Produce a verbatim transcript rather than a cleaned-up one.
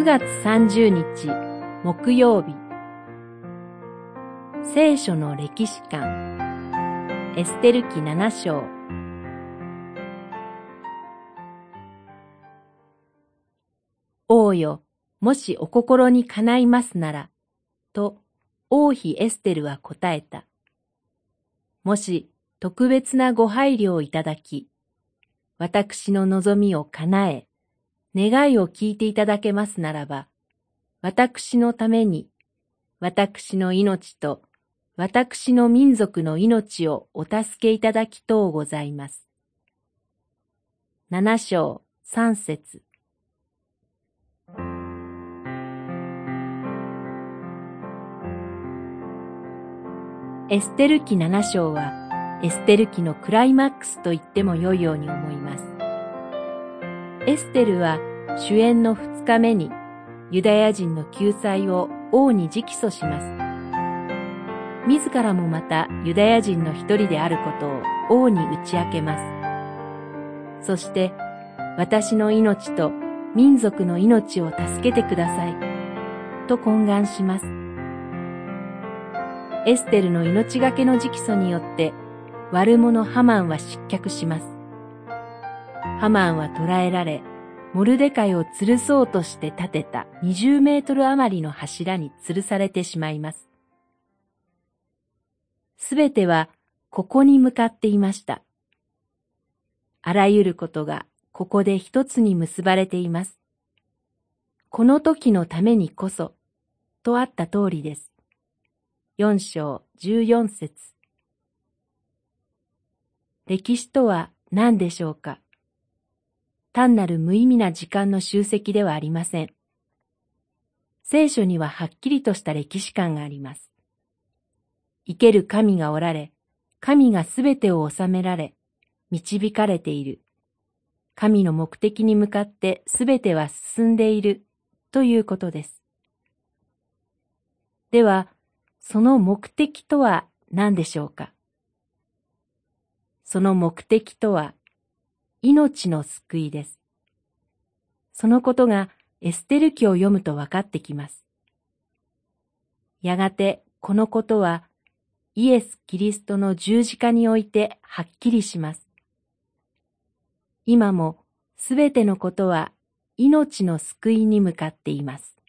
くがつさんじゅうにち木曜日、聖書の歴史観、エステル記ななしょう。王よ、もしお心にかないますなら、と王妃エステルは答えた。もし特別なご配慮をいただき、私の望みを叶え、願いを聞いていただけますならば、私のために、私の命と、私の民族の命をお助けいただきとうございます。七章三節。エステル記七章は、エステル記のクライマックスと言っても良いように思います。エステルは主演のふつかめにユダヤ人の救済を王に直訴します。自らもまたユダヤ人の一人であることを王に打ち明けます。そして、私の命と民族の命を助けてください、と懇願します。エステルの命がけの直訴によって悪者ハマンは失脚します。ハマンは捕らえられ、モルデカイを吊るそうとして立てたにじゅうメートル余りの柱に吊るされてしまいます。すべてはここに向かっていました。あらゆることがここで一つに結ばれています。この時のためにこそ、とあった通りです。よんしょうじゅうよんせつ。歴史とは何でしょうか。単なる無意味な時間の集積ではありません。聖書にははっきりとした歴史観があります。生ける神がおられ、神がすべてを治められ、導かれている。神の目的に向かってすべては進んでいる、ということです。では、その目的とは何でしょうか。その目的とは、命の救いです。そのことがエステル記を読むと分かってきます。やがてこのことはイエス・キリストの十字架においてはっきりします。今もすべてのことは命の救いに向かっています。